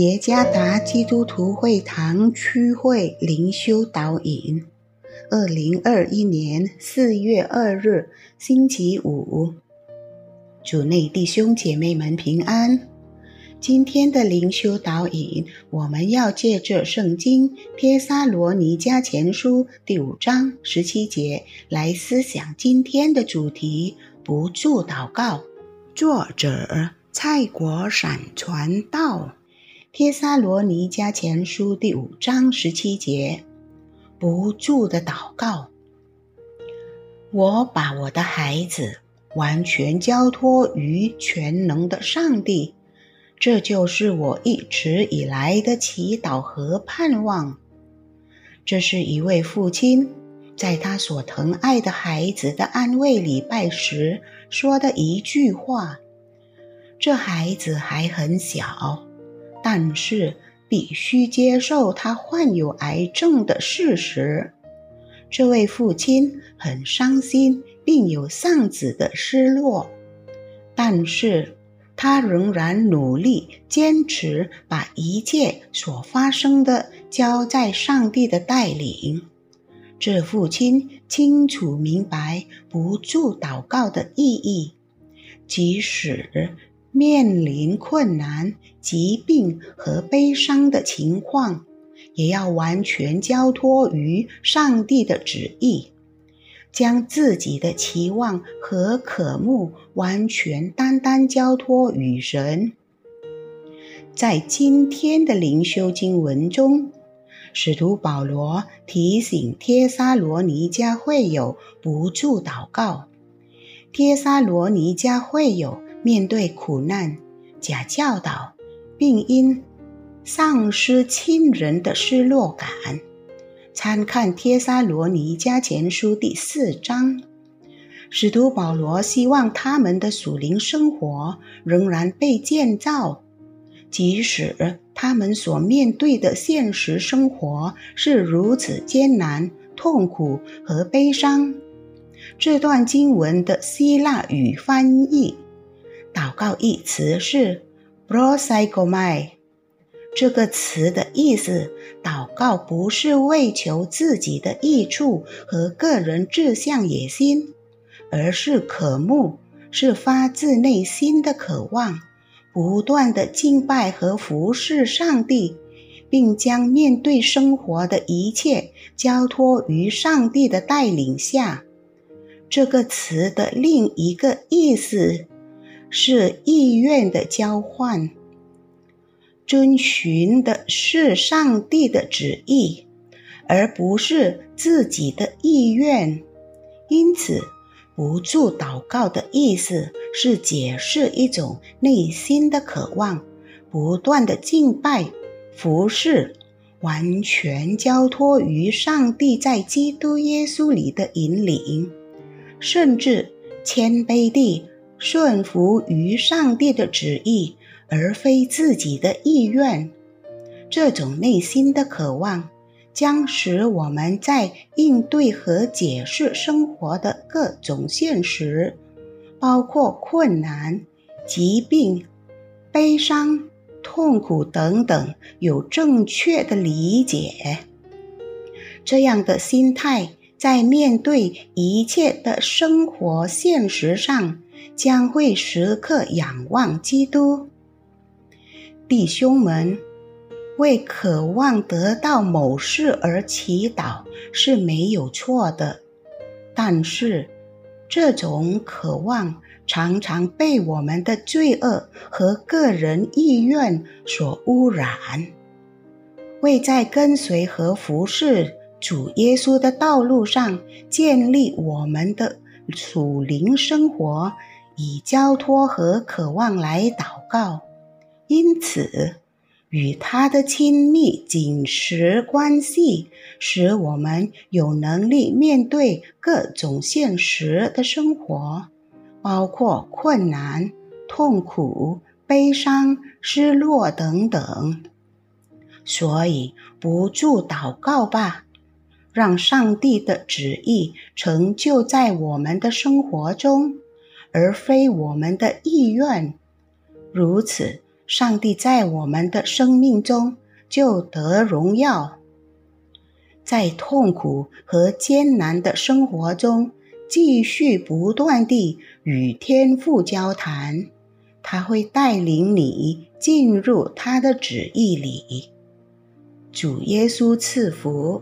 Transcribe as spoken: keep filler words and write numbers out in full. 耶加达基督徒会堂区会灵修导引，二零二一年四月二日星期五。主内弟兄姐妹们平安。今天的灵修导引，我们要借着圣经帖撒罗尼迦前书第五章十七节来思想今天的主题，不住祷告。作者蔡国闪传道。帖撒罗尼迦前书第五章十七节，不住的祷告。我把我的孩子完全交托于全能的上帝，这就是我一直以来的祈祷和盼望。这是一位父亲在他所疼爱的孩子的安慰礼拜时说的一句话。这孩子还很小，但是必须接受他患有癌症的事实。这位父亲很伤心，并有丧子的失落，但是他仍然努力坚持，把一切所发生的交在上帝的带领。这父亲清楚明白不住祷告的意义，即使面临困难、疾病和悲伤的情况，也要完全交托于上帝的旨意，将自己的期望和渴慕完全单单交托于神。在今天的灵修经文中，使徒保罗提醒帖撒罗尼迦会友不住祷告。帖撒罗尼迦会友面对苦难、假教导，并因丧失亲人的失落感。参看帖撒罗尼迦前书第四章，使徒保罗希望他们的属灵生活仍然被建造，即使他们所面对的现实生活是如此艰难、痛苦和悲伤。这段经文的希腊语翻译祷告一词是 prosaigomai。 这个词的意思，祷告不是为求自己的益处和个人志向野心，而是渴慕，是发自内心的渴望，不断的敬拜和服侍上帝，并将面对生活的一切交托于上帝的带领下。这个词的另一个意思是意愿的交换，遵循的是上帝的旨意，而不是自己的意愿。因此，不住祷告的意思是解释一种内心的渴望，不断的敬拜、服侍，完全交托于上帝在基督耶稣里的引领，甚至谦卑地顺服于上帝的旨意，而非自己的意愿。这种内心的渴望将使我们在应对和解释生活的各种现实，包括困难、疾病、悲伤、痛苦等等，有正确的理解。这样的心态在面对一切的生活现实上，将会时刻仰望基督。弟兄们，为渴望得到某事而祈祷是没有错的，但是这种渴望常常被我们的罪恶和个人意愿所污染。为在跟随和服侍主耶稣的道路上建立我们的属灵生活，以交托和渴望来祷告。因此，与他的亲密紧实关系使我们有能力面对各种现实的生活，包括困难、痛苦、悲伤、失落等等。所以，不住祷告吧，让上帝的旨意成就在我们的生活中，而非我们的意愿。如此，上帝在我们的生命中就得荣耀。在痛苦和艰难的生活中，继续不断地与天父交谈，他会带领你进入他的旨意里。主耶稣赐福。